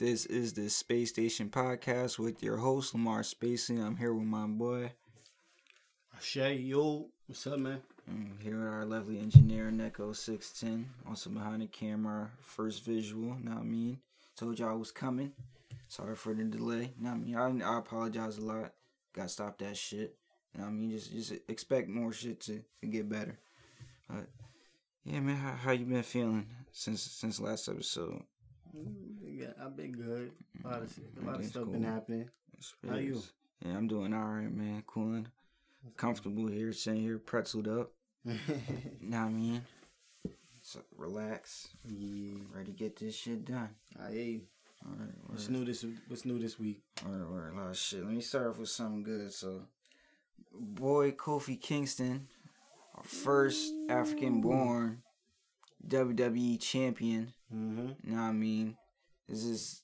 This is the Space Station Podcast with your host, Lamar Spacey. I'm here with my boy, Shay Yo. What's up, man? And here with our lovely engineer, Necco610. Also behind the camera, first visual, know what I mean? Told y'all I was coming. Sorry for the delay, know what I mean? I apologize a lot. Gotta stop that shit. You know what I mean? Just expect more shit to get better. Yeah, man, how you been feeling since last episode? Yeah, I've been good. A lot of stuff cool. Been happening. How you? Yeah, I'm doing all right, man. Cooling. Comfortable here, sitting here, pretzeled up. Know what I mean? So, relax. Yeah. Ready to get this shit done. I hear you. All right. What's new this week? All right. A lot of shit. Let me start off with something good. So, boy, Kofi Kingston, our first African-born WWE champion. Mm-hmm. Know what I mean? This is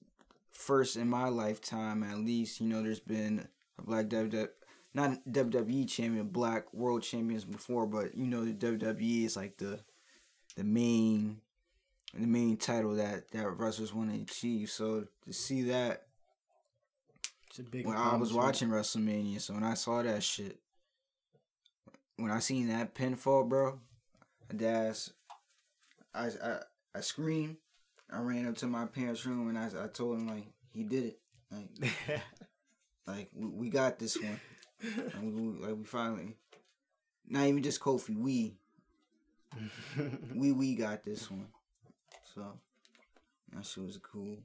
first in my lifetime, at least. You know, there's been a black not WWE champion, black world champions before, but you know, the WWE is like the main title that wrestlers want to achieve. So to see that, it's a big. When I was watching WrestleMania, so when I saw that shit, when I seen that pinfall, bro, I screamed. I ran up to my parents' room and I told them, like, he did it. Like, like we got this one. And we finally, not even just Kofi, we got this one. So that shit was cool.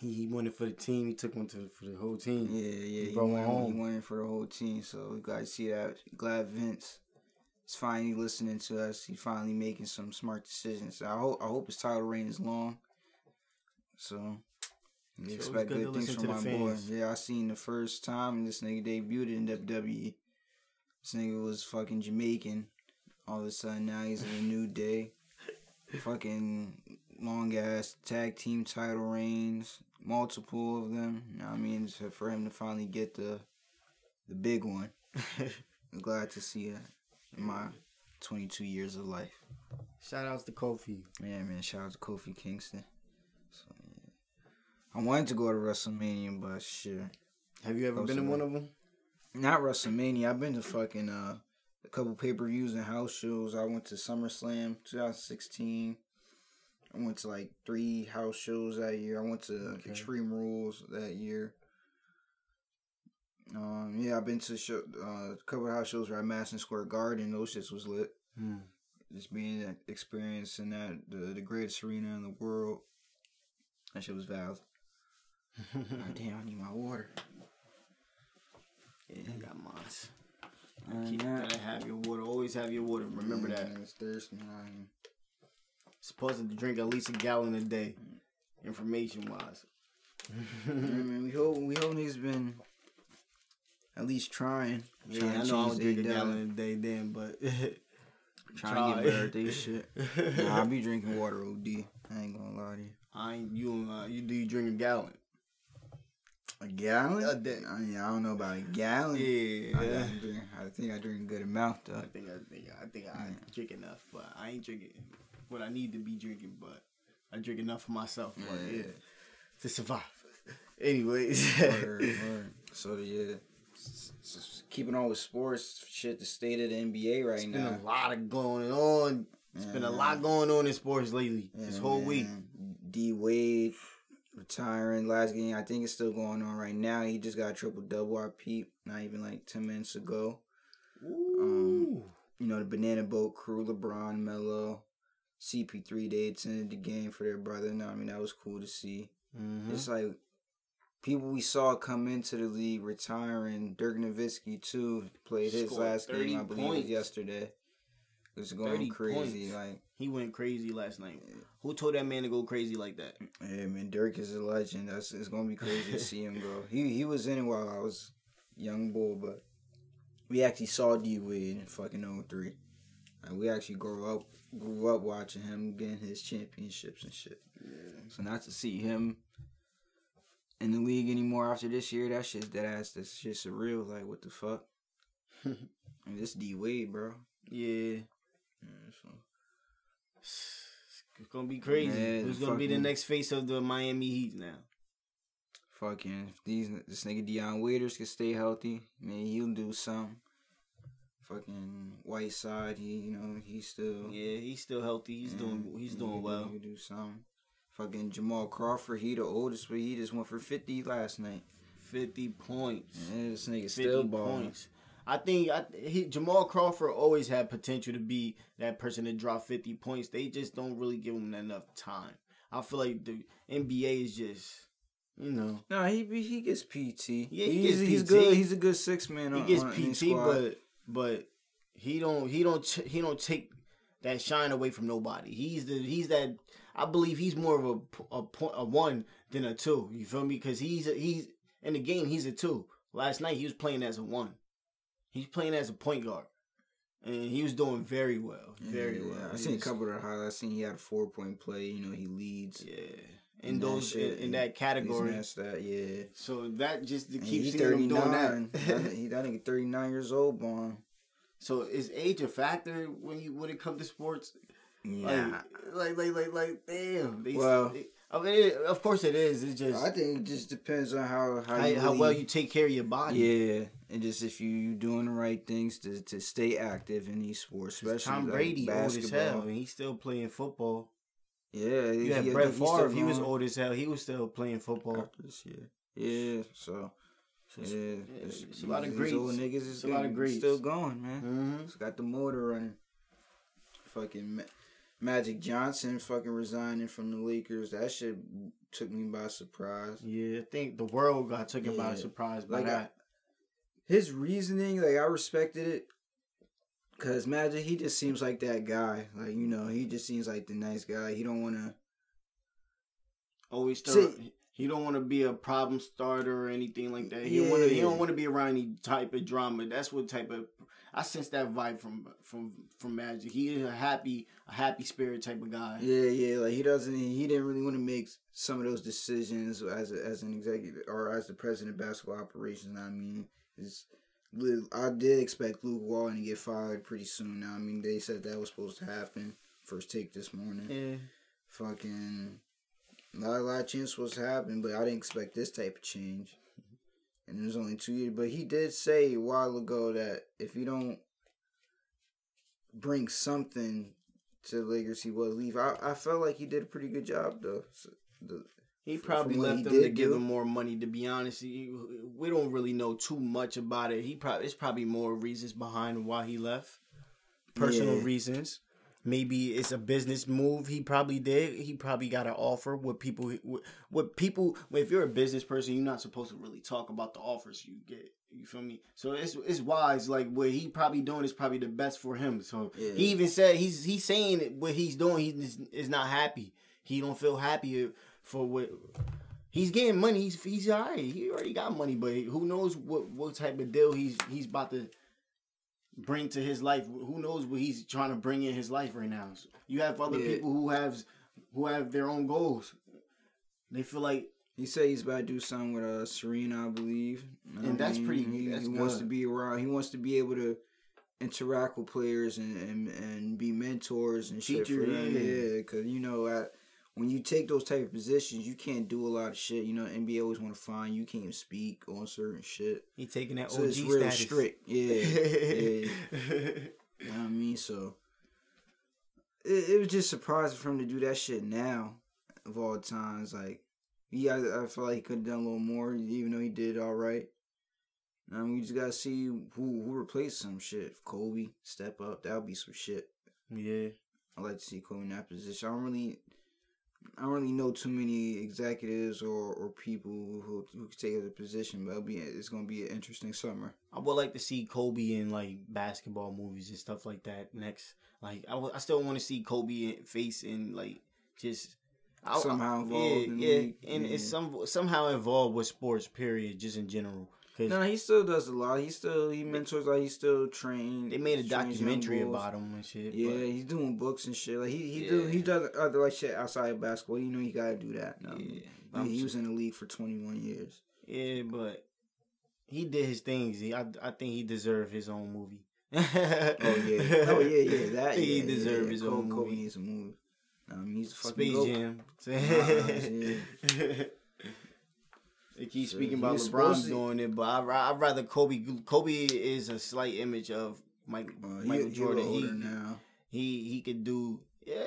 He won it for the team. He took one for the whole team. Yeah. He won it for the whole team. So we got to see that. Glad Vince is finally listening to us. He's finally making some smart decisions. I hope his title reign is long. So, you expect good things from my boy. Yeah, I seen the first time this nigga debuted in WWE. This nigga was fucking Jamaican. All of a sudden, now he's in a new day. Fucking long-ass tag team title reigns. Multiple of them. You know what I mean? So for him to finally get the big one. I'm glad to see that in my 22 years of life. Shout-outs to Kofi. Yeah, man. Shout-out to Kofi Kingston. So, yeah. I wanted to go to WrestleMania, but shit. Have you ever been to one of them? Not WrestleMania. I've been to fucking a couple pay-per-views and house shows. I went to SummerSlam 2016. I went to like 3 house shows that year. I went to Extreme Rules that year. I've been to a couple house shows right at Madison Square Garden. Those shits was lit. Mm. Just being that experience in that the greatest arena in the world. That shit was valid. Oh, damn, I need my water. Yeah, I got mines. You gotta have your water. Always have your water. Remember that. It's thirsty. Supposed to drink at least a gallon a day. Information-wise. I mean, we hope he's been at least trying. Yeah, I know I don't drink a gallon a day then, but trying to get better at this shit. Nah, I be drinking water, OD. I ain't gonna lie to you. You drink a gallon? A gallon? I don't know about a gallon. Yeah. I think I drink a good amount though. I drink enough, but I ain't drinking what I need to be drinking. But I drink enough for myself, to survive. Anyways, word. So yeah, keeping on with sports shit. The state of the NBA right now. It's been a lot going on. It's been a lot going on in sports lately. This whole week. D Wade retiring. Last game, I think it's still going on right now. He just got a triple-double, I peep, not even like 10 minutes ago. You know, the Banana Boat crew, LeBron, Melo, CP3, they attended the game for their brother. No, I mean, that was cool to see. Mm-hmm. It's like people we saw come into the league retiring. Dirk Nowitzki, too, played his last game, I believe, points. Yesterday. It's going crazy. Points. Like he went crazy last night. Yeah. Who told that man to go crazy like that? Yeah, man, Dirk is a legend. It's gonna be crazy to see him go. He was in it while I was young bull, but we actually saw D Wade in fucking 03. And we actually grew up watching him getting his championships and shit. Yeah. So not to see him in the league anymore after this year, that shit's dead ass. That's shit's surreal. Like what the fuck? I mean, this D Wade, bro. Yeah. Yeah, so. It's gonna be crazy. Who's gonna be the next face of the Miami Heat now? Fucking this nigga Deion Waiters can stay healthy, man, he'll do something. Fucking Whiteside, he's still healthy. He's doing well. He do something. Fucking Jamal Crawford, he the oldest, but he just went for 50 last night. 50 points. Yeah, this nigga still balling. I think Jamal Crawford always had potential to be that person to drop 50 points. They just don't really give him enough time. I feel like the NBA is just, Nah, he gets PT. Yeah, he gets PT. He's good. He's a good six man. He gets PT, but he don't take that shine away from nobody. He's that. I believe he's more of a one than a two. You feel me? Because he's in the game. He's a two. Last night he was playing as a one. He's playing as a point guard, and he was doing very well, very well. I seen a couple of the highlights. I seen he had a 4-point play. He leads. Yeah, in those in that category. Yeah. So that just to keep seeing him doing that. That nigga 39 years old, Bond. So is age a factor when it comes to sports? Yeah. Like damn. Of course it is. It's just I think it just depends on how well you take care of your body. Yeah, and just if you doing the right things to stay active in these sports, especially Tom Brady, old as hell, and he's still playing football. Yeah, you had Brett Favre. He was old as hell. He was still playing football this year. Yeah, so it's a lot of greats. Old niggas is still going, man. Mm-hmm. It's got the motor running. Fucking Magic Johnson fucking resigning from the Lakers. That shit took me by surprise. Yeah, I think the world got taken by surprise by that. His reasoning, I respected it. Because Magic, he just seems like that guy. He just seems like the nice guy. He don't want to... He don't want to be a problem starter or anything like that. He don't want to be around any type of drama. That's what type of... I sense that vibe from Magic. He is a happy spirit type of guy. Yeah. He didn't really want to make some of those decisions as an executive or as the president of basketball operations. I did expect Luke Walton to get fired pretty soon. They said that was supposed to happen. First take this morning. Yeah. Fucking a lot of change was happening, but I didn't expect this type of change. And it was only 2 years. But he did say a while ago that if you don't bring something to the Lakers, he will leave. I felt like he did a pretty good job, though. He probably left them to give him more money, to be honest. We don't really know too much about it. It's probably more reasons behind why he left. Personal reasons. Maybe it's a business move he probably did. He probably got an offer. If you're a business person, you're not supposed to really talk about the offers you get. You feel me? So it's wise. What he probably doing is probably the best for him. So he even said he's saying that what he's doing, he is not happy. He don't feel happy for what he's getting money. He's all right. He already got money, but who knows what type of deal he's about to bring to his life. Who knows what he's trying to bring in his life right now. So you have other people who have their own goals. They feel like he said he's about to do something with Serena, I believe. He wants to be around. He wants to be able to interact with players and be mentors and teachers. Because when you take those type of positions, you can't do a lot of shit. NBA always want to find you can't speak on certain shit. He taking that OG status. It's real strict. Yeah. So it was just surprising for him to do that shit now, of all times. I feel like he could have done a little more, even though he did all right. We just gotta see who replaced some shit. If Kobe step up, that would be some shit. Yeah, I like to see Kobe in that position. I don't really know too many executives or people who could take the position, but it's going to be an interesting summer. I would like to see Kobe in basketball movies and stuff like that next. I still want to see Kobe face in somehow involved. It's somehow involved with sports. Period, just in general. No, he still does a lot. He mentors. He still trains. They made a documentary about him and shit. Yeah, he's doing books and shit. He does other shit outside of basketball. You gotta do that. No, yeah, he was in the league for 21 years. Yeah, but he did his things. I think he deserved his own movie. He deserved his own movie. Kobe needs a movie. He's a fucking Space Jam. They keep speaking about LeBron doing it, but I'd rather Kobe. Kobe is a slight image of Michael Jordan. He could do. Yeah,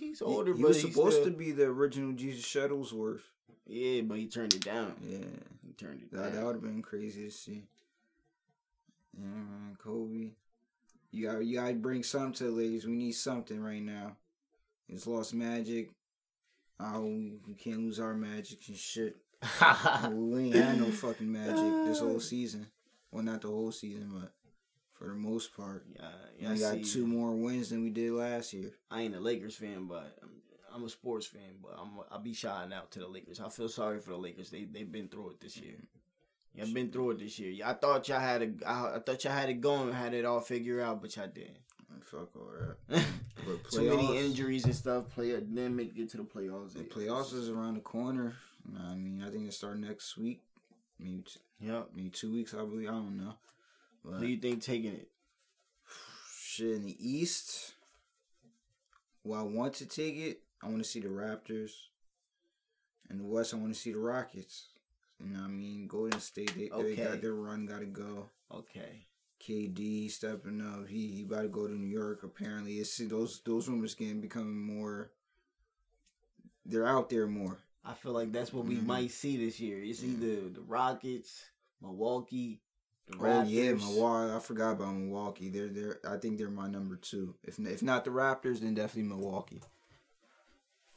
he's older, but he's supposed to be the original Jesus Shuttlesworth. Yeah, but he turned it down. Yeah, he turned it down. That would have been crazy to see. Yeah, man, Kobe. You gotta bring something to the ladies. We need something right now. It's lost Magic. We can't lose our Magic and shit. We ain't had no fucking Magic this whole season. Well, not the whole season, but for the most part. Yeah, we got two more wins than we did last year. I ain't a Lakers fan, but I'm a sports fan. But I'll be shouting out to the Lakers. I feel sorry for the Lakers. They've been through it this year. Y'all been through it this year. I thought y'all had it going, had it all figured out, but y'all didn't. Fuck all that. Too many injuries and stuff. Then make it to the playoffs. The playoffs is around the corner. I mean, I think they start next week. Maybe 2 weeks. I believe. I don't know. But who you think taking it? Shit, in the East. Well, I want to take it. I want to see the Raptors. In the West, I want to see the Rockets. You know what I mean? Golden State, they got their run, got to go. Okay. KD stepping up. He about to go to New York, apparently. It's those rumors getting becoming more. They're out there more. I feel like that's what we might see this year. It's either the Rockets, Milwaukee, the Raptors. Oh yeah, Milwaukee. I forgot about Milwaukee. They're I think they're my number two. If not the Raptors, then definitely Milwaukee.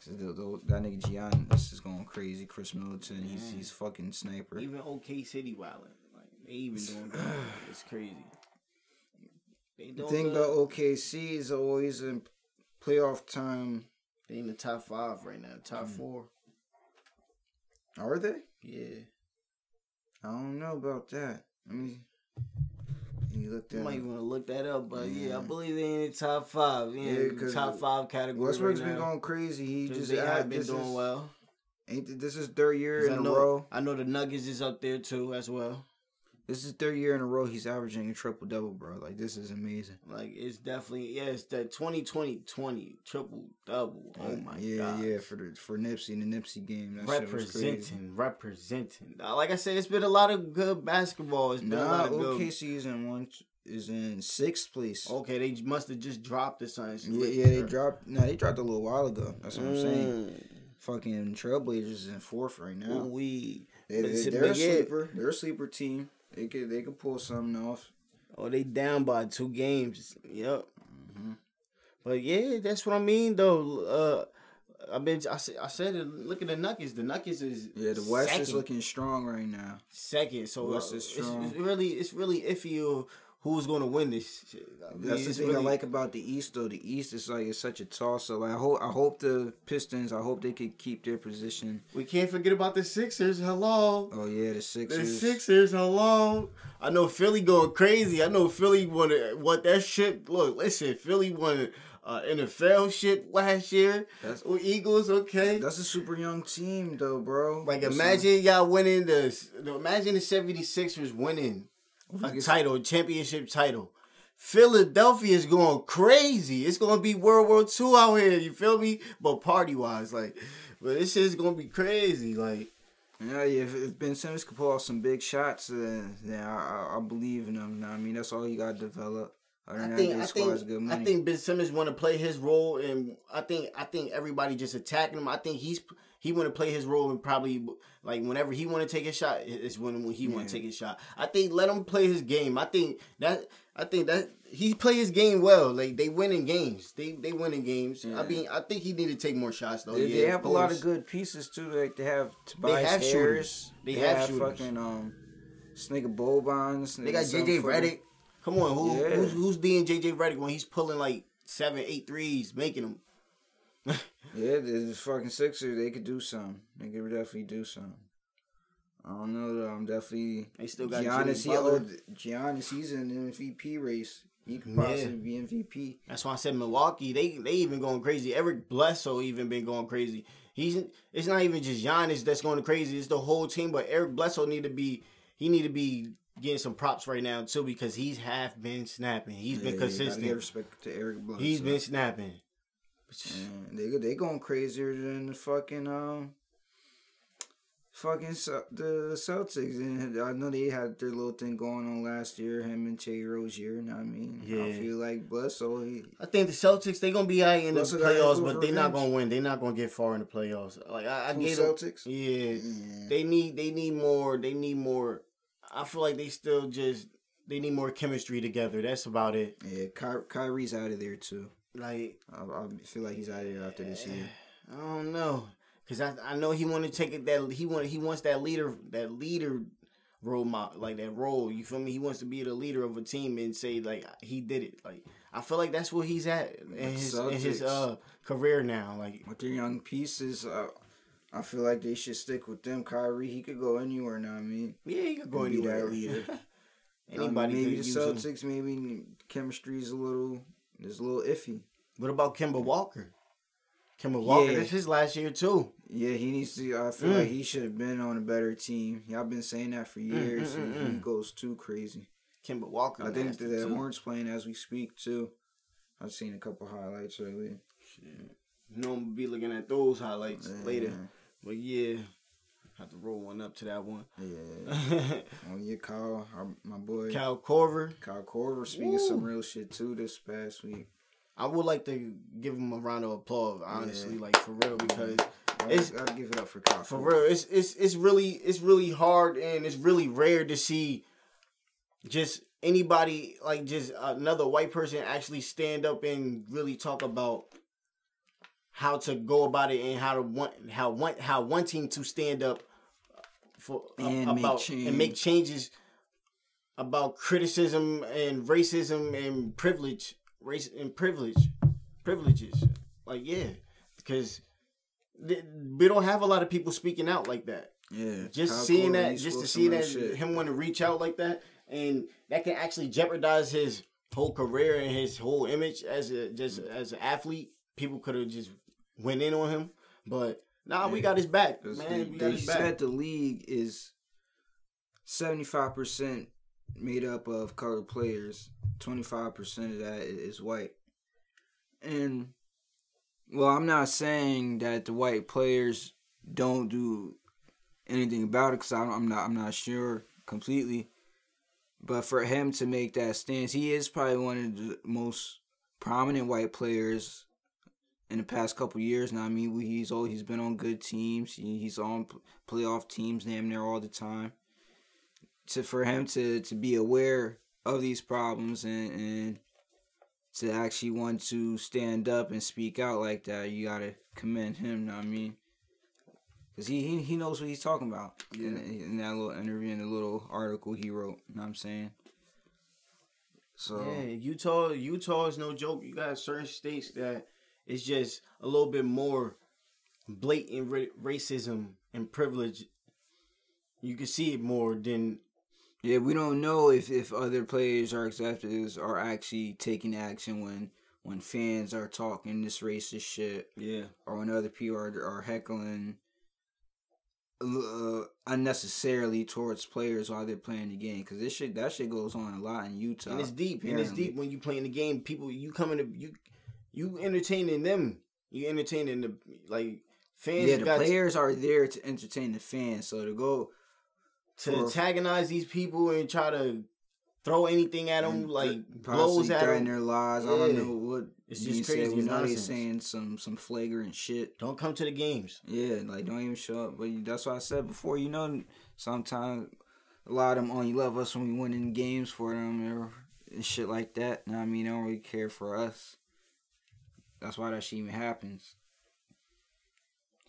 That nigga Giannis is going crazy. Chris Middleton, he's fucking sniper. Even OKC wilding. They even doing good. It's crazy. The thing about OKC is always in playoff time. They in the top five right now. Top four. Are they? Yeah. I don't know about that. I mean, you look that. You might want to look that up, but yeah, I believe they in the top five. In the top five category. Westbrook's been going crazy. They have been doing well. This is third year in a row. I know the Nuggets is up there too as well. This is third year in a row he's averaging a triple-double, bro. Like, this is amazing. Like, it's definitely... Yeah, it's that 20-20-20 triple-double. Oh, my God. Yeah, for Nipsey and the Nipsey game. That representing. Like I said, it's been a lot of good basketball. It's been a lot of good... OKC is in sixth place. Okay, they must have just dropped this on they dropped a little while ago. That's what I'm saying. Fucking Trailblazers is in fourth right now. They're a sleeper. They're a sleeper team. They could pull something off. Oh, they down by 2 games. Yep. Mm-hmm. But yeah, that's what I mean though. I said it, look at the Nuggets. The Nuggets is the West second. Is looking strong right now. Second, so West is strong. It's really iffy who's going to win this shit. That's the thing I like about the East though. The East is like it's such a toss up. I hope the Pistons. I hope they could keep their position. We can't forget about the Sixers. Hello. Oh yeah, the Sixers. Hello. I know Philly going crazy. I know Philly want that shit. Look, listen, Philly wanted NFL shit last year. That's Eagles. Okay, that's a super young team though, bro. Like imagine y'all winning imagine the 76ers winning. A title, championship title. Philadelphia is going crazy. It's going to be World War II out here. You feel me? But party-wise, but this shit's going to be crazy. If Ben Simmons could pull off some big shots, then I believe in him. I mean, that's all you got to develop. I think Ben Simmons want to play his role, and I think everybody just attacking him. I think he want to play his role, and probably like whenever he want to take a shot, it's when he want to take a shot. I think let him play his game. I think that he play his game well. Like they winning games. They winning games. Yeah. I mean, I think he need to take more shots though. They have a lot of good pieces too. Like they have Tobias Harris. Shooters. They have shooters. Fucking Snigger Bobon. They got J.J. Reddick. Come on, who's being J.J. Reddick when he's pulling like 7, 8 threes, making them? The fucking Sixers, they could do something. They could definitely do something. I don't know, though. I'm definitely... They still got Giannis, he's in the MVP race. He could possibly be MVP. That's why I said Milwaukee, they even going crazy. Eric Bledsoe even been going crazy. It's not even just Giannis that's going crazy. It's the whole team, but Eric Bledsoe need to be getting some props right now too because he's half been snapping. He's been consistent. Give respect to Eric Bledsoe. He's been snapping. They going crazier than the fucking fucking the Celtics. And I know they had their little thing going on last year, him and Terry Rozier. You know what I mean? Yeah. I feel like Bledsoe. I think the Celtics, they're going to be out in the playoffs, but they're not going to win. They're not going to get far in the playoffs. Like I get Celtics? Yeah. They need more. I feel like they need more chemistry together. That's about it. Yeah, Kyrie's out of there, too. Like I feel like he's out of there after this year. I don't know. Cause I know he want to take it he wants that leader role model, like that role. You feel me? He wants to be the leader of a team and say like he did it. Like I feel like that's where he's at in his career now. Like with their young pieces, I feel like they should stick with them. Kyrie, he could go anywhere now. I mean, yeah, he could go anywhere. That leader. Anybody maybe could the use Celtics. Him. Maybe chemistry's a little iffy. What about Kemba Walker? Kemba Walker, yeah. This is his last year, too. Yeah, he needs to. I feel like he should have been on a better team. Y'all been saying that for years, and he goes too crazy. Kemba Walker. I think that Horn's playing as we speak, too. I've seen a couple highlights earlier. Shit. You know, I'm going to be looking at those highlights later. But, yeah, have to roll one up to that one. Yeah. On your call, my boy. Kyle Korver. Kyle Korver speaking some real shit, too, this past week. I would like to give him a round of applause, honestly, like for real, because I give it up for Kyle. For real, it's really hard and it's really rare to see just anybody like just another white person actually stand up and really talk about how to go about it and how wanting to stand up for and make changes about criticism and racism and privilege. Race and privileges, like because we don't have a lot of people speaking out like that. Yeah, just to see that him want to reach out like that, and that can actually jeopardize his whole career and his whole image as an athlete. People could have just went in on him, but we got his back, man. They said the league is 75%. Made up of colored players. 25% of that is white. And, well, I'm not saying that the white players don't do anything about it, because I'm not sure completely. But for him to make that stance, he is probably one of the most prominent white players in the past couple years. Now, I mean, he's been on good teams. He's on playoff teams damn near all the time. For him to be aware of these problems and to actually want to stand up and speak out like that, you gotta commend him. Know what I mean? Cause he knows what he's talking about in that little interview and the little article he wrote. Know what I'm saying? So yeah, Utah is no joke. You got certain states that it's just a little bit more blatant racism and privilege. You can see it more than. Yeah, we don't know if other players or executives are actually taking action when fans are talking this racist shit. Yeah. Or when other people are heckling unnecessarily towards players while they're playing the game. Because that shit goes on a lot in Utah. And it's deep. Apparently. And it's deep when you playing the game. People, you entertaining them. You entertaining the, like, fans. Yeah, the players are there to entertain the fans. So to go... to antagonize these people and try to throw anything at them, like blows at them, their lives. Yeah. I don't know what it's just crazy. You know, they're saying some flagrant shit. Don't come to the games. Yeah, like don't even show up. But that's what I said before. You know, sometimes a lot of them only love us when we win in games for them and shit like that. Now I mean, they don't really care for us. That's why that shit even happens.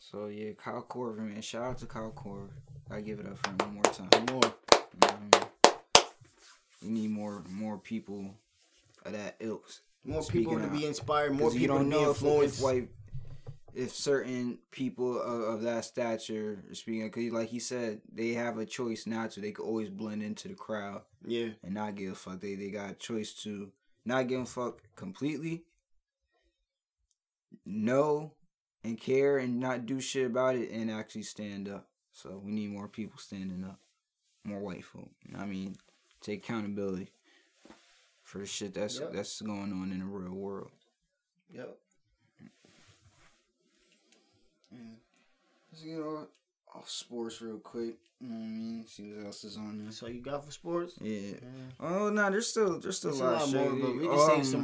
So yeah, Kyle Korver, man. Shout out to Kyle Korver. I give it up for him one more time. More. You know what I mean? We need more people of that ilk. More people to be inspired. More people to be influenced. If certain people of that stature are speaking, because like he said, they have a choice not to. They could always blend into the crowd. Yeah. And not give a fuck. They got a choice to not give a fuck completely. No. And care and not do shit about it and actually stand up. So we need more people standing up. More white folk. I mean, take accountability for the shit that's going on in the real world. Yep. Yeah. You know, off sports real quick. You know what I mean? See what else is on there. That's all you got for sports? Yeah. Oh no, there's still a lot more, but we can save some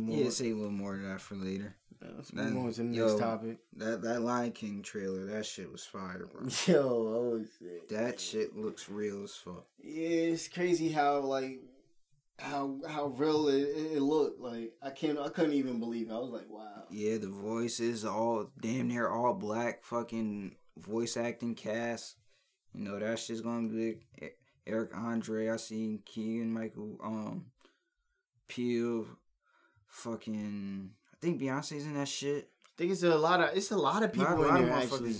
more. Yeah, save a little more of that for later. Let's move on to the next topic. That Lion King trailer, that shit was fire, bro. Yo, oh shit. That shit looks real as fuck. Yeah, it's crazy how real it looked. Like I couldn't even believe it. I was like, wow. Yeah, the voices all damn near all black fucking voice acting cast. You know that shit's gonna be big. Eric Andre, I seen Keegan Michael Peele, fucking. I think Beyonce's in that shit. I think it's a lot of people in there actually.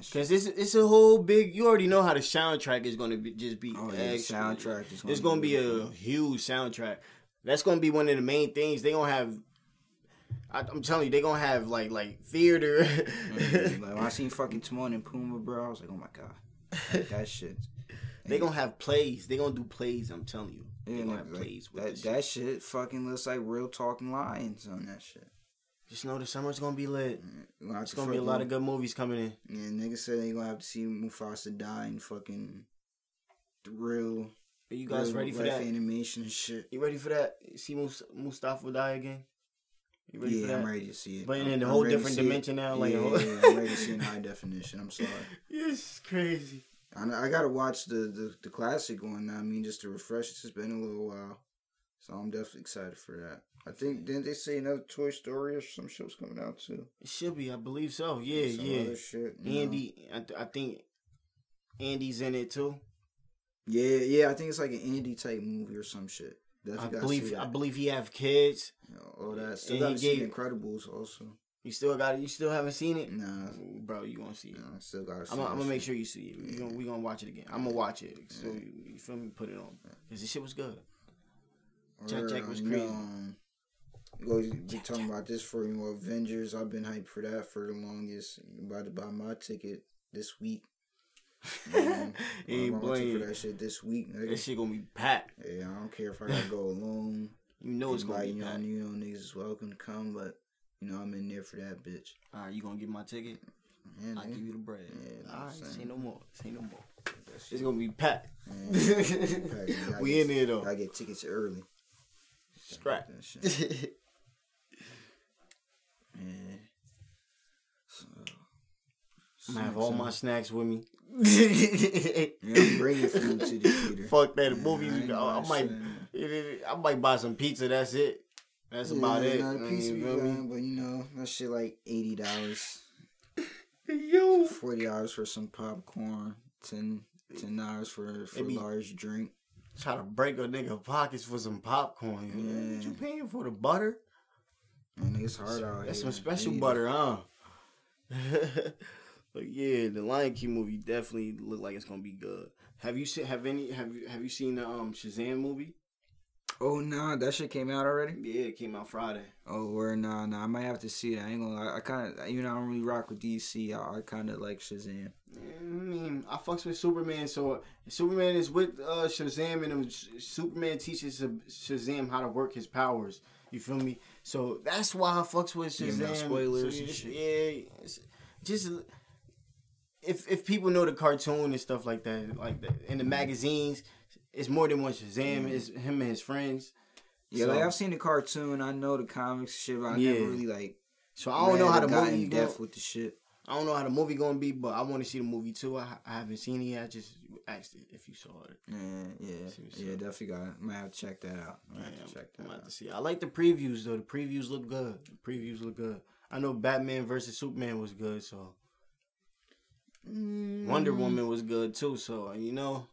Because it's a whole big. You already know how the soundtrack is going to be. Oh yeah, the soundtrack is. It's going to be a huge soundtrack. That's going to be one of the main things. They gonna have. I'm telling you, they gonna have like theater. Like, when I seen fucking Timon and Pumbaa, bro, I was like, oh my god, like, that shit. They gonna have plays. They gonna do plays. I'm telling you, they gonna have plays with that. That shit fucking looks like real talking lions on that shit. Just know the summer's gonna be lit. It's gonna be a lot of good movies coming in. Yeah, niggas said they gonna have to see Mufasa die in fucking real. Are you guys ready for that? Animation and shit. You ready for that? See Mustafa die again? You ready for that? I'm ready to see it. But in a whole different dimension now. Like, yeah, I'm ready to see it in high definition. I'm sorry. It's crazy. I gotta watch the classic one now. I mean, just to refresh. It's been a little while. So I'm definitely excited for that. I think, didn't they say another Toy Story or some shit was coming out too? It should be, I believe so. Yeah, yeah. Other shit, Andy, I think Andy's in it too. Yeah. I think it's like an Andy type movie or some shit. I believe he have kids. All that. Still haven't seen Incredibles also. You still haven't seen it? Nah, bro, you gonna see it? Nah, I still gotta see it. I'm gonna make sure you see it. Yeah. We gonna watch it again. I'm gonna watch it. So you feel me? Put it on because this shit was good. Jack was crazy. We're talking about this for Avengers. I've been hyped for that for the longest. I'm about to buy my ticket this week. Ain't blame for that shit this week. Nigga. That shit gonna be packed. Yeah, I don't care if I gotta go alone. You know it's gonna be packed. You know niggas is welcome to come, but you know I'm in there for that bitch. All right, you gonna get my ticket? Yeah, I'll give you the bread. Yeah, all right, say no more. It's gonna be packed. Yeah, we in there though. I get tickets early. Strap. Man. So, I'm gonna have all my snacks with me. Yeah, I'm bringing food to the theater. Fuck that. The movie. I might buy some pizza. That's it. That's about it. Pizza, but you know that shit like $80. Yo. $40 for some popcorn. $10 for a large drink. Try to break a nigga pockets for some popcorn. Yeah. What you paying for the butter? Man, it's hard out here. That's some special butter, huh? But yeah, the Lion King movie definitely look like it's gonna be good. Have you seen the Shazam movie? Oh nah, that shit came out already? Yeah, it came out Friday. Oh word, nah, I might have to see that. I ain't gonna lie. I kinda I don't really rock with DC. I kinda like Shazam. I mean, I fucks with Superman, so Superman is with Shazam, and Superman teaches Shazam how to work his powers. You feel me? So that's why I fucks with Shazam. Yeah, spoilers and shit. Yeah, just if people know the cartoon and stuff like that, in the magazines, it's more than one Shazam. It's him and his friends. Yeah, so, like I've seen the cartoon. I know the comics shit, but I never really like. So I don't know how the movie depth with the shit. I don't know how the movie gonna be, but I want to see the movie too. I haven't seen it. I just asked if you saw it. Yeah, definitely got it. Might have to check that out. I might have to check that out. I like the previews though. The previews look good. I know Batman versus Superman was good, so Wonder Woman was good too. So you know.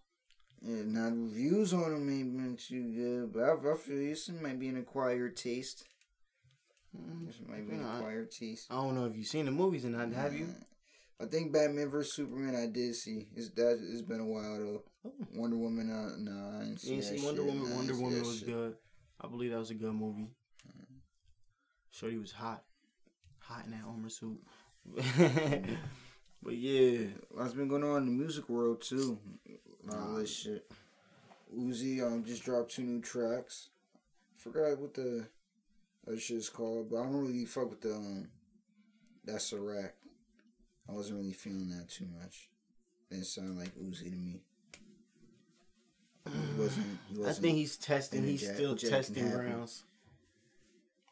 Yeah, now the reviews on them ain't been too good, but I feel this might be an acquired taste. This might be an acquired taste. I don't know if you've seen the movies or not, have you? I think Batman vs Superman I did see. It's been a while though. Oh. Wonder Woman, I didn't see. You didn't see Wonder Woman? Wonder Woman was good. I believe that was a good movie. Shorty was hot in that armor suit. But yeah, what's been going on in the music world too? All this shit. Uzi just dropped 2 new tracks. Forgot what the that shit's called, but I don't really fuck with the that's a rack. I wasn't really feeling that too much. It sounded like Uzi to me. He wasn't I think he's testing. He's still testing grounds.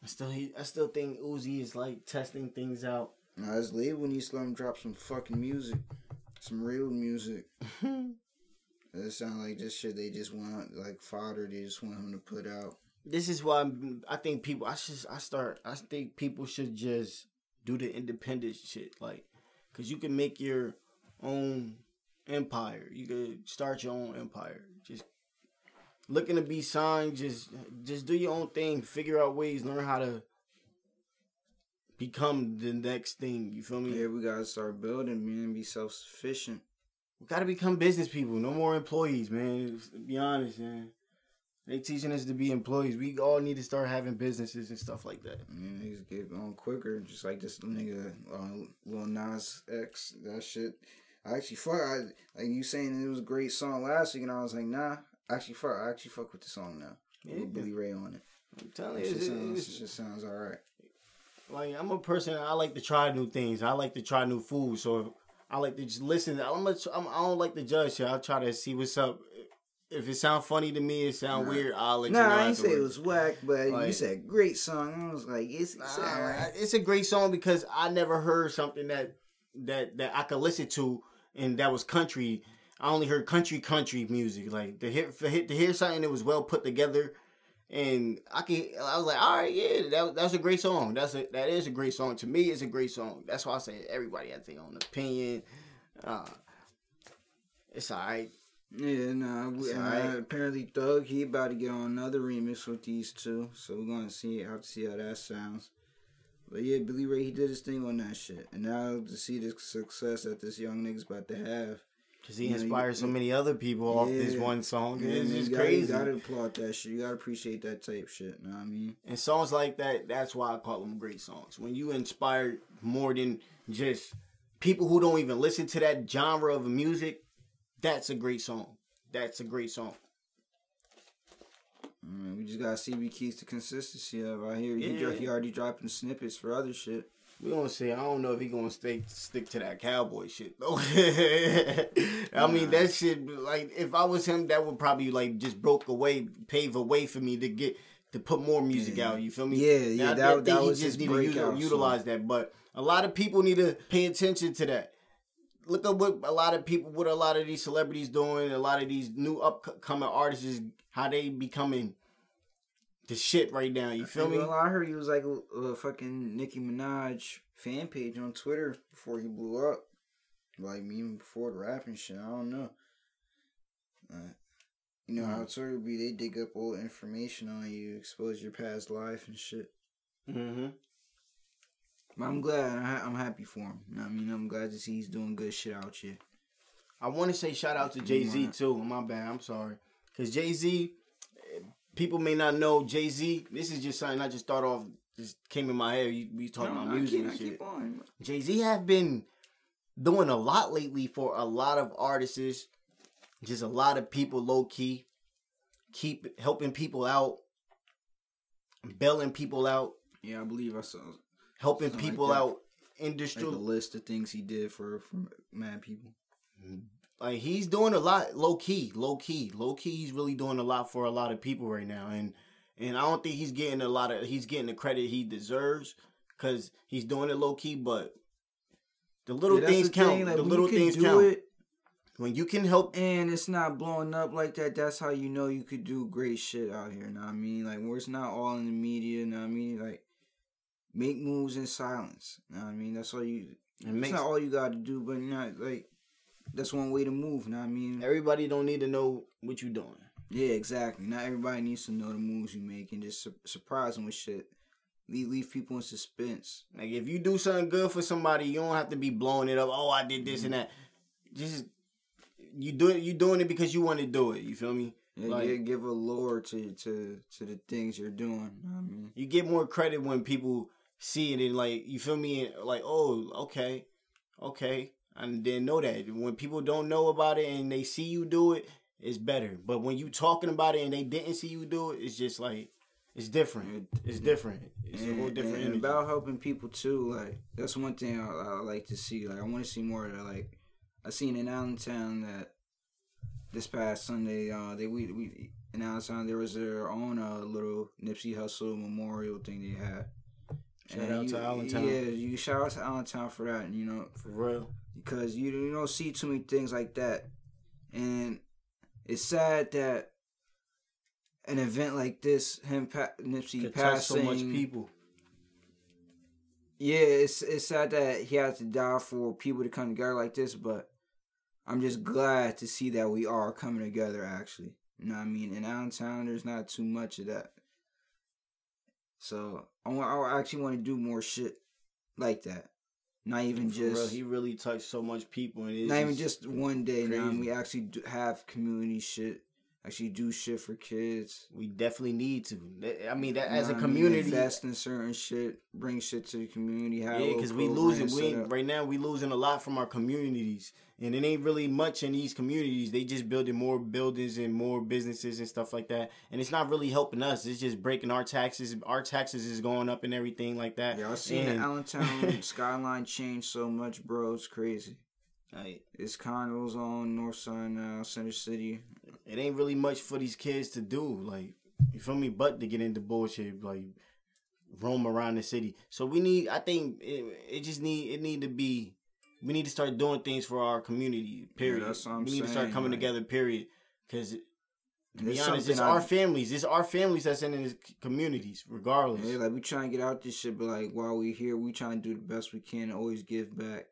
I still think Uzi is like testing things out. Now his label needs to let him drop some fucking music, some real music. It sounds like this shit they just want, like fodder. They just want him to put out. This is why I think people. I think people should just do the independent shit, like, cause you can make your own empire. You could start your own empire. Just looking to be signed. Just do your own thing. Figure out ways. Learn how to become the next thing. You feel me? Yeah, we gotta start building, man. Be self sufficient. We gotta become business people. No more employees, man. Be honest, man. They teaching us to be employees. We all need to start having businesses and stuff like that. Man, niggas get on quicker. Just like this nigga, Lil Nas X. That shit. I you saying it was a great song last week, and I was like, nah. I actually fuck with the song now. Yeah, Billy Ray on it. I'm telling you, it just sounds all right. Like, I'm a person. I like to try new things. I like to try new food. So I like to just listen. I don't like to judge shit. I try to see what's up. If it sound funny to me, it sound weird, I'll let you know. I didn't say it was whack, but like, you said great song. I was like, it's a great song because I never heard something that I could listen to and that was country. I only heard country music. Like to hear something that was well put together, and I was like, all right, yeah, that's a great song. That is a great song to me. It's a great song. That's why I say everybody has their own opinion. It's all right. Yeah, apparently Thug, he about to get on another remix with these two, so we're gonna see. I have to see how that sounds. But yeah, Billy Ray, he did his thing on that shit, and now to see the success that this young nigga's about to have, cause he inspired so many other people off this one song. Yeah, it's just crazy. You gotta applaud that shit. You gotta appreciate that type shit. Know what I mean? And songs like that, that's why I call them great songs. When you inspire more than just people who don't even listen to that genre of music. That's a great song. That's a great song. We just gotta see if he keeps the consistency of. I hear he already dropping snippets for other shit. We gonna see. I don't know if he gonna stick to that cowboy shit though. I mean that shit. Like if I was him, that would probably like just pave a way for me to get to put more music out. You feel me? Yeah. Now, that was just need to utilize that. But a lot of people need to pay attention to that. Look at what a lot of these celebrities doing, a lot of these new upcoming artists, is how they becoming the shit right now. You feel me? Well, I heard he was like a fucking Nicki Minaj fan page on Twitter before he blew up. Like, even before the rap and shit, I don't know. You know how Twitter be, they dig up old information on you, expose your past life and shit. Mm-hmm. I'm glad. I'm happy for him. I mean, I'm glad to see he's doing good shit out here. I want to say shout out to Jay-Z too. My bad. I'm sorry. Because Jay-Z, people may not know Jay-Z. This is just something I just thought off. Just came in my head. We talking about music and shit. Jay-Z have been doing a lot lately for a lot of artists. Just a lot of people low key. Keep helping people out. Bailing people out. Yeah, I believe I saw helping something people like out industry. Like the list of things he did for mad people. Like he's doing a lot low key. He's really doing a lot for a lot of people right now, and I don't think he's getting the credit he deserves because he's doing it low key. But the little things count. Thing. Like, the little things count. When you can help, and it's not blowing up like that, that's how you know you could do great shit out here. Know what I mean? Like where it's not all in the media. Know what I mean? Like. Make moves in silence. Know what I mean? That's all you... It's not all you got to do, but not like... That's one way to move, know what I mean? Everybody don't need to know what you're doing. Yeah, exactly. Not everybody needs to know the moves you make and just surprise them with shit. Leave people in suspense. Like, if you do something good for somebody, you don't have to be blowing it up. Oh, I did this and that. Just... You're doing it because you want to do it. You feel me? Yeah, like, give a lore to the things you're doing. Know what I mean? You get more credit when people... see it and like you feel me and like oh okay I didn't know that. When people don't know about it and they see you do it, it's better. But when you talking about it and they didn't see you do it, it's just like It's different. It's a whole different energy. About helping people too. Like that's one thing I like to see. Like I want to see more of that. Like I seen in Allentown that this past Sunday, we in Allentown there was their own little Nipsey Hussle memorial thing they had. Shout out to Allentown. Yeah, you shout out to Allentown for that. And, you know, for real, because you don't see too many things like that, and it's sad that an event like this, Nipsey could passing, touch so much people. Yeah, it's sad that he had to die for people to come together like this, but I'm just glad to see that we are coming together. Actually, you know what I mean? In Allentown, there's not too much of that. So I actually want to do more shit like that. Not even just real, he really touched so much people, and not even just one day. Now we actually do have community shit. Actually, do shit for kids. We definitely need to. I mean, that as a community, invest in certain shit, bring shit to the community. Have yeah, because we losing. Right now, we losing a lot from our communities, and it ain't really much in these communities. They just building more buildings and more businesses and stuff like that, and it's not really helping us. It's just breaking our taxes. Our taxes is going up and everything like that. Yeah, I seen the Allentown skyline change so much, bro. It's crazy. Like, it's condos on Northside now, Center City. It ain't really much for these kids to do, like, you feel me? But to get into bullshit, like, roam around the city. So we need, I think, we need to start doing things for our community, period. Yeah, that's what I'm saying. We need to start coming together, period. Because, to be honest, it's our families. It's our families that's in these communities, regardless. Yeah, like, we trying to get out this shit, but, like, while we here, we trying to do the best we can and always give back.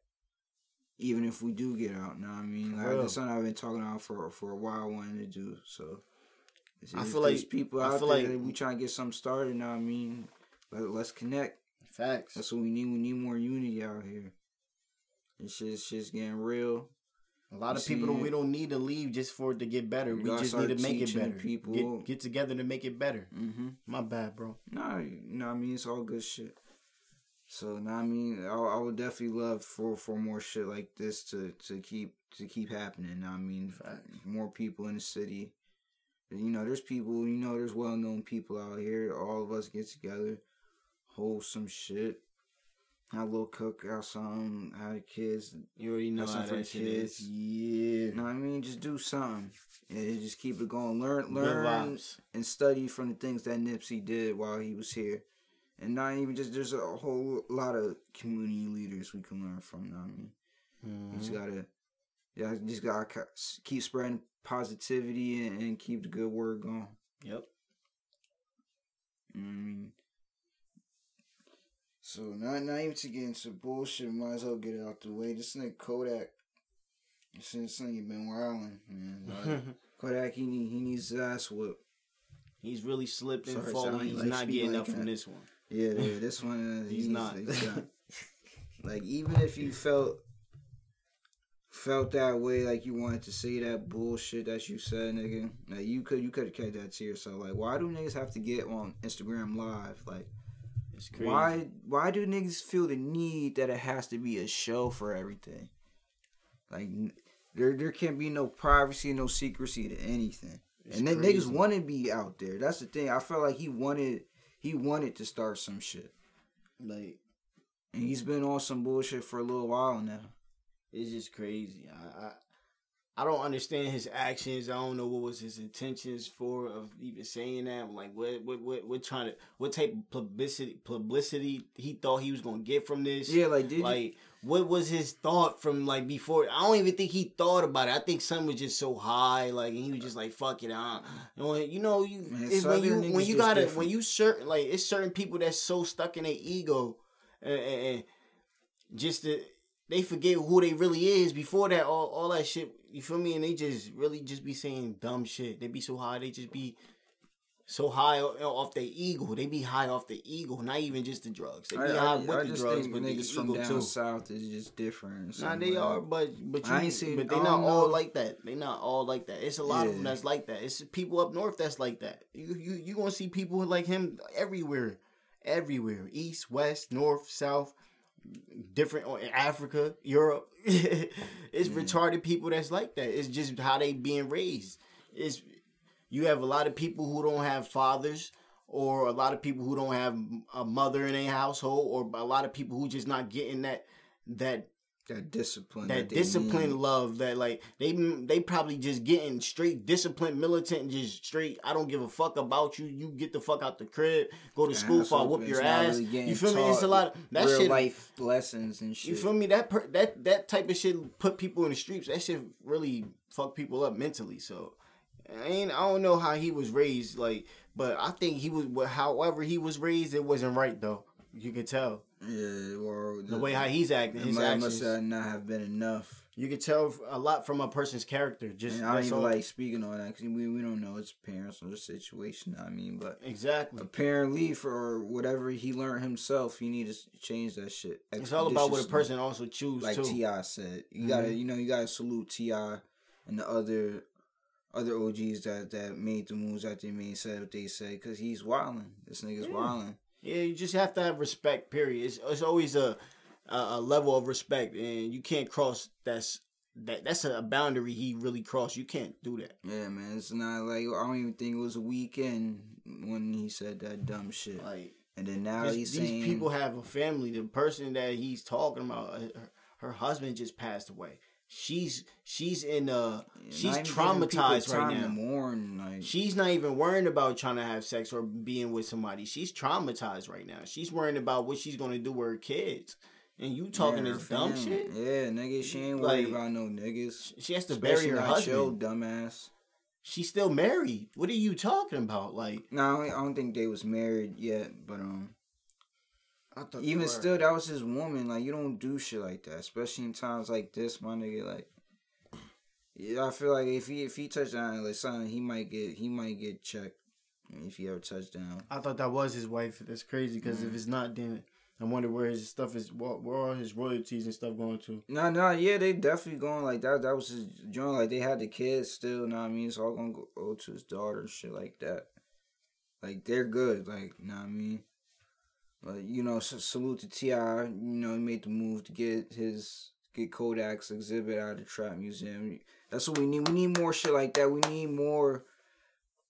Even if we do get out, you know what I mean? Like, that's something I've been talking about for a while, wanting to do. So, I feel like we trying to get something started, you know what I mean? Let's connect. Facts. That's what we need. We need more unity out here. This shit's getting real. A lot of people, we don't need to leave just for it to get better. We just need to make it better. People. Get together to make it better. Mm-hmm. My bad, bro. Nah, you know what I mean? It's all good shit. So, I mean, I would definitely love for more shit like this to keep happening. I mean, more people in the city. You know, there's people, you know, there's well-known people out here. All of us get together, hold some shit, have a little cookout, something, have the kids. You already know how that shit is. Yeah. You know what I mean? Just do something. And just keep it going. Learn and study from the things that Nipsey did while he was here. And not even just, there's a whole lot of community leaders we can learn from, you know what I mean? Mm-hmm. You just gotta keep spreading positivity and keep the good word going. Yep. You know what I mean? So, not even to get into bullshit, might as well get it out the way. This nigga Kodak, since you been wilding, man. Like, Kodak, he needs his ass whipped. He's really slipped and fallen. He's not getting up from this one. Yeah, dude, this one he's not. Like even if you felt that way, like you wanted to say that bullshit that you said, nigga, like you could have kept that to yourself. Like, why do niggas have to get on Instagram Live? Like, it's crazy. Why do niggas feel the need that it has to be a show for everything? Like, there can't be no privacy, no secrecy to anything. It's and then crazy. Niggas want to be out there. That's the thing. I felt like he wanted to start some shit. Like, and he's been on some bullshit for a little while now. It's just crazy. I don't understand his actions. I don't know what was his intentions for of even saying that. Like, what type of publicity he thought he was gonna get from this? Yeah, like, what was his thought from like before? I don't even think he thought about it. I think something was just so high, like, and he was just like, "Fuck it, I don't." It's certain people that's so stuck in their ego, and just the. They forget who they really is. Before that, all that shit, you feel me? And they just really just be saying dumb shit. They be so high. They just be so high off their ego. They be high off their ego. Not even just the drugs. They be high with the drugs, but they just from down south is just different. Nah, they are, but they not all like that. They not all like that. It's a lot of them that's like that. It's people up north that's like that. You gonna see people like him everywhere, east, west, north, south. Different in Africa, Europe. It's retarded people that's like that. It's just how they being raised. You have a lot of people who don't have fathers or a lot of people who don't have a mother in their household, or a lot of people who just not getting that discipline, that discipline need. Love that, like, they probably just getting straight disciplined, militant, and just straight, I don't give a fuck about you, you get the fuck out the crib, go to school, for I'll whoop your ass, really, you feel me, it's a lot of that real shit, life lessons and shit, you feel me, that type of shit put people in the streets, that shit really fuck people up mentally, so, I don't know how he was raised, like, but I think he was, however he was raised, it wasn't right, though, you could tell. Yeah, or the way how he's acting, his actions must not have been enough. You could tell a lot from a person's character. Just I don't even like speaking on that because we don't know his parents or the situation. I mean, but exactly. Apparently, for whatever he learned himself, he needed to change that shit. It's all about what a person also chooses. Like T.I. said, you mm-hmm. gotta, you gotta salute T.I. and the other OGs that made the moves that they made, said what they said, because he's wilding. This nigga's wilding. Yeah, you just have to have respect, period. It's always a level of respect, and you can't cross that's a boundary he really crossed. You can't do that. Yeah, man, it's not like, I don't even think it was a weekend when he said that dumb shit. Like, and then now he's saying... These people have a family. The person that he's talking about, her husband just passed away. She's traumatized right now. Mourn, like. She's not even worrying about trying to have sex or being with somebody. She's traumatized right now. She's worrying about what she's gonna do with her kids. And you talking this dumb shit? Yeah, nigga, she ain't worried about no niggas. She has to bury her husband. Yo, dumbass. She's still married. What are you talking about? Like, no, I don't think they was married yet, but even still, that was his woman. Like, you don't do shit like that, especially in times like this, my nigga. Like, yeah, I feel like if he touched down, like, son, he might get checked if he ever touched down. I thought that was his wife. That's crazy because if it's not, then I wonder where his stuff is. Where all his royalties and stuff going to? No, yeah, they definitely going like that. That was his joint. Like, they had the kids still. Know what I mean, it's all gonna go to his daughter and shit like that. Like, they're good. Like, know what I mean. But, salute to T.I. He made the move to get Kodak's exhibit out of the Trap Museum. That's what we need. We need more shit like that. We need more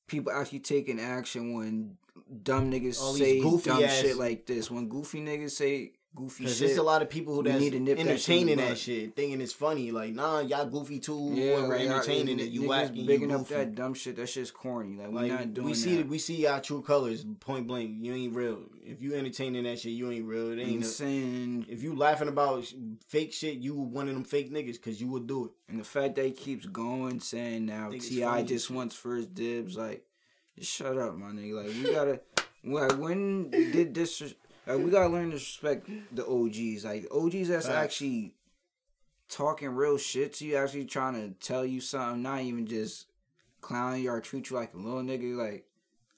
people actually taking action when dumb niggas say dumb shit like this. When goofy niggas say goofy shit. Because there's a lot of people who that's entertaining that shit, thinking it's funny. Like, nah, y'all goofy too. Yeah, we're entertaining it. You acting, bigging up that dumb shit. That shit's corny. Like, we're not doing that. We see our true colors, point blank. You ain't real. If you entertaining that shit, you ain't real. It ain't insane. If you laughing about fake shit, you one of them fake niggas because you would do it. And the fact that he keeps going, saying now T.I. just wants first dibs, like, just shut up, my nigga. Like, we gotta... Like, when did this... Like, we gotta learn to respect the OGs. Like, OGs that's actually talking real shit to you, actually trying to tell you something, not even just clowning you or treat you like a little nigga. Like,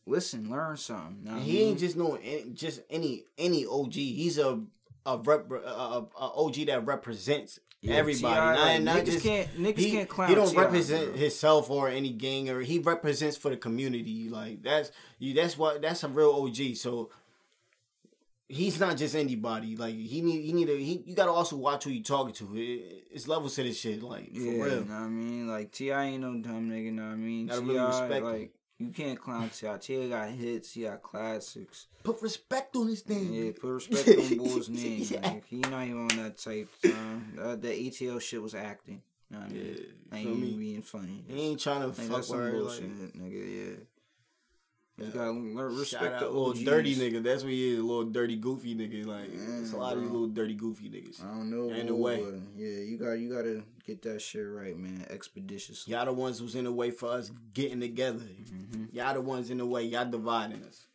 listen, learn something. Know what I mean? Ain't just any OG. He's a OG that represents everybody. Niggas can't clown. He don't represent himself or any gang, or he represents for the community. Like, that's a real OG. So. He's not just anybody. Like, you gotta also watch who you talking to. It's levels to this shit. Like, for real. You know what I mean? Like, T.I. ain't no dumb nigga, know what I mean? Gotta really respect him. You can't clown T.I. T.I. got hits, he got classics. Put respect on his name. Yeah, put respect on Bull's name. Yeah. Like, he not even on that type. That ATL shit was acting. You know what I mean? Yeah, ain't even being funny. He ain't trying to fuck with her. Bullshit, nigga, yeah. You gotta respect shout out the little OGs. Dirty nigga. That's what he is, a little dirty goofy nigga. Like, it's a lot of these little dirty goofy niggas. I don't know. In a way, yeah, you gotta get that shit right, man. Expeditiously. Y'all the ones who's in the way for us getting together. Mm-hmm. Y'all the ones in the way. Y'all dividing us.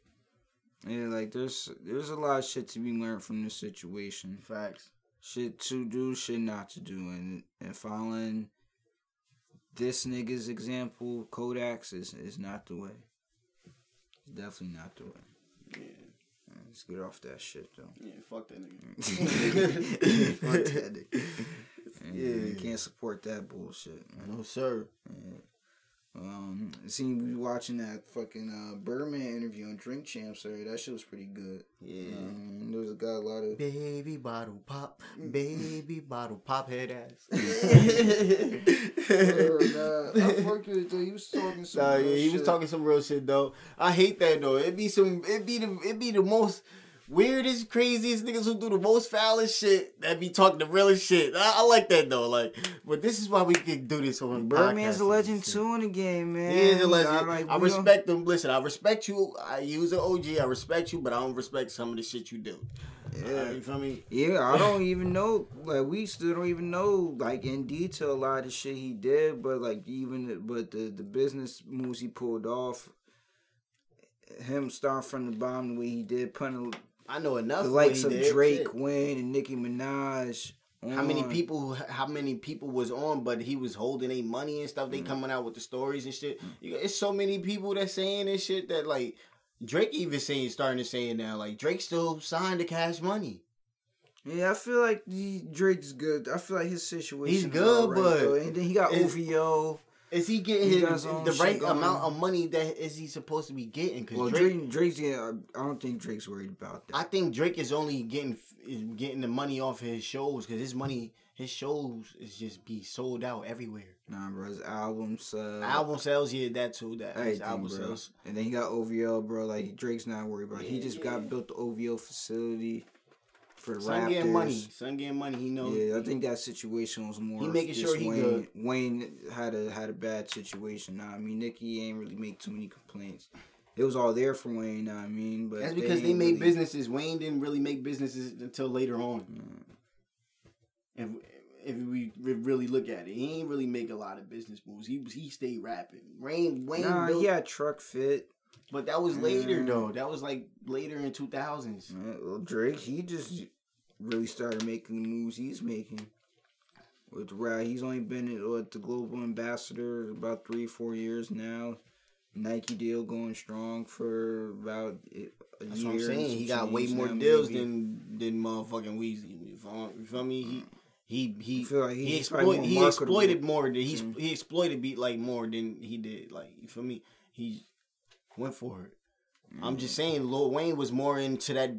Yeah, like there's a lot of shit to be learned from this situation. Facts. Shit to do, shit not to do, and following this nigga's example, Kodak's is not the way. Definitely not doing it. Yeah. Man, let's get off that shit, though. Yeah, fuck that nigga. Fuck that nigga. Yeah, you can't support that bullshit, man. No, sir. Yeah. Seen we watching that fucking Birdman interview on Drink Champs there. That shit was pretty good. Yeah, there's got a lot of baby bottle pop, baby bottle pop head ass. I fuck with it though. He was talking some. He was talking some real shit though. I hate that though. It be the most weirdest, craziest niggas who do the most foulest shit that be talking the realest shit. I like that though. Like, but this is why we can do this on Birdman's a legend too in the game, man. He is a legend. Like, I respect him. Listen, I respect you. He was an OG. I respect you, but I don't respect some of the shit you do. Yeah, you feel me? Yeah, I don't even know. Like, we still don't even know, like, in detail a lot of the shit he did. But like, the business moves he pulled off, him start from the bottom the way he did, putting. I know enough. The likes of Drake, Wynn, and Nicki Minaj. How many people was on, but he was holding their money and stuff. They coming out with the stories and shit. It's so many people that saying this shit that, like, Drake even starting to say it now. Like, Drake still signed to Cash Money. Yeah, I feel like Drake's good. I feel like his situation. He's good, right, but though. And then he got OVO. Is he getting the right amount of money that is he supposed to be getting? Cause well, Drake's getting, I don't think Drake's worried about that. I think Drake is only getting the money off of his shows because his shows is just be sold out everywhere. Nah, bro, his album sells. Album sales, yeah, that too. That his album sells. And then he got OVO, bro. Like, Drake's not worried about it. He just got built the OVO facility. Son getting money. He knows. Yeah, I think that situation was more. He making sure he good. Wayne had a bad situation. Nah, I mean, Nicki ain't really make too many complaints. It was all there for Wayne. Nah, I mean, but that's because they made businesses. Wayne didn't really make businesses until later on. And if we really look at it, he ain't really make a lot of business moves. He stayed rapping. He had Truck Fit. But that was later though. That was like later in 2000s. Well, Drake, he just really started making the moves he's making. With Rad, he's only been at the global ambassador about 3-4 years now. Nike deal going strong for about a That's year. What I'm saying. He got way more deals than motherfucking Weezy. You feel me? He exploited more than he did. Like, you feel me? He went for it. I'm just saying, Lil Wayne was more into that.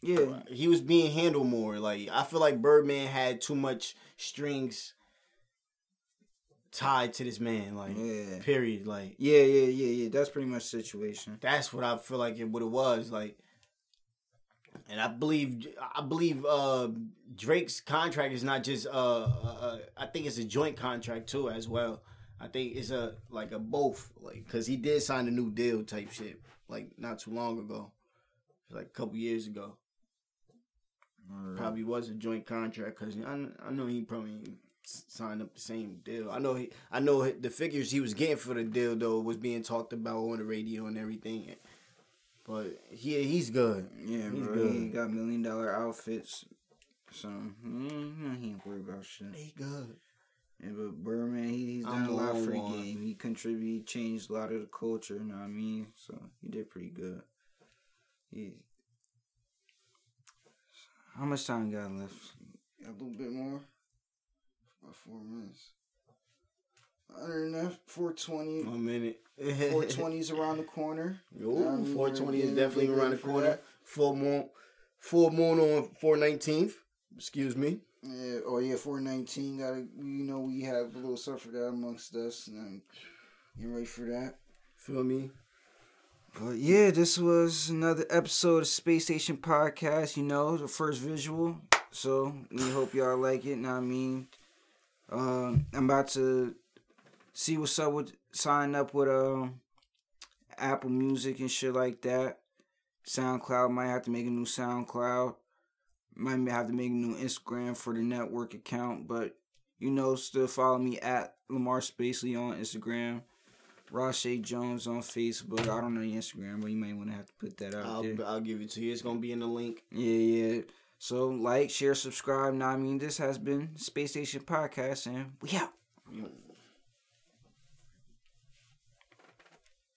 Yeah, he was being handled more. Like, I feel like Birdman had too much strings tied to this man. Like, period. Like, yeah. That's pretty much the situation. That's what I feel like it was. Like, and I believe Drake's contract is not just I think it's a joint contract too as well. I think it's a both, like, because he did sign a new deal type shit, like, not too long ago, like a couple years ago. Right. Probably was a joint contract because I know he probably signed up the same deal. I know the figures he was getting for the deal though was being talked about on the radio and everything. But he's good. Yeah, he's good. He got $1 million outfits, so he ain't worried about shit. He good. Yeah, but Birdman, he's done a lot for the game. He contributed, changed a lot of the culture, you know what I mean? So, he did pretty good. Yeah. How much time got left? A little bit more. About 4 minutes. Other than that, 420. 1 minute. 420 is around the corner. Yo, 420 is definitely around the corner. Full moon on 4/19. Excuse me. Yeah, 4/19. Gotta, we have a little stuff for that amongst us, and I'm getting ready for that. Feel me? But yeah, this was another episode of Space Station Podcast. The first visual. So we hope y'all like it. Know what I mean, I'm about to see what's up with signing up with Apple Music and shit like that. SoundCloud, might have to make a new SoundCloud. Might have to make a new Instagram for the network account, but still follow me at Lamar Spacey on Instagram, Rashay Jones on Facebook. I don't know your Instagram, but you may want to have to put that out there. I'll give it to you. It's gonna be in the link. Yeah. So like, share, subscribe. This has been Space Station Podcast, and we out.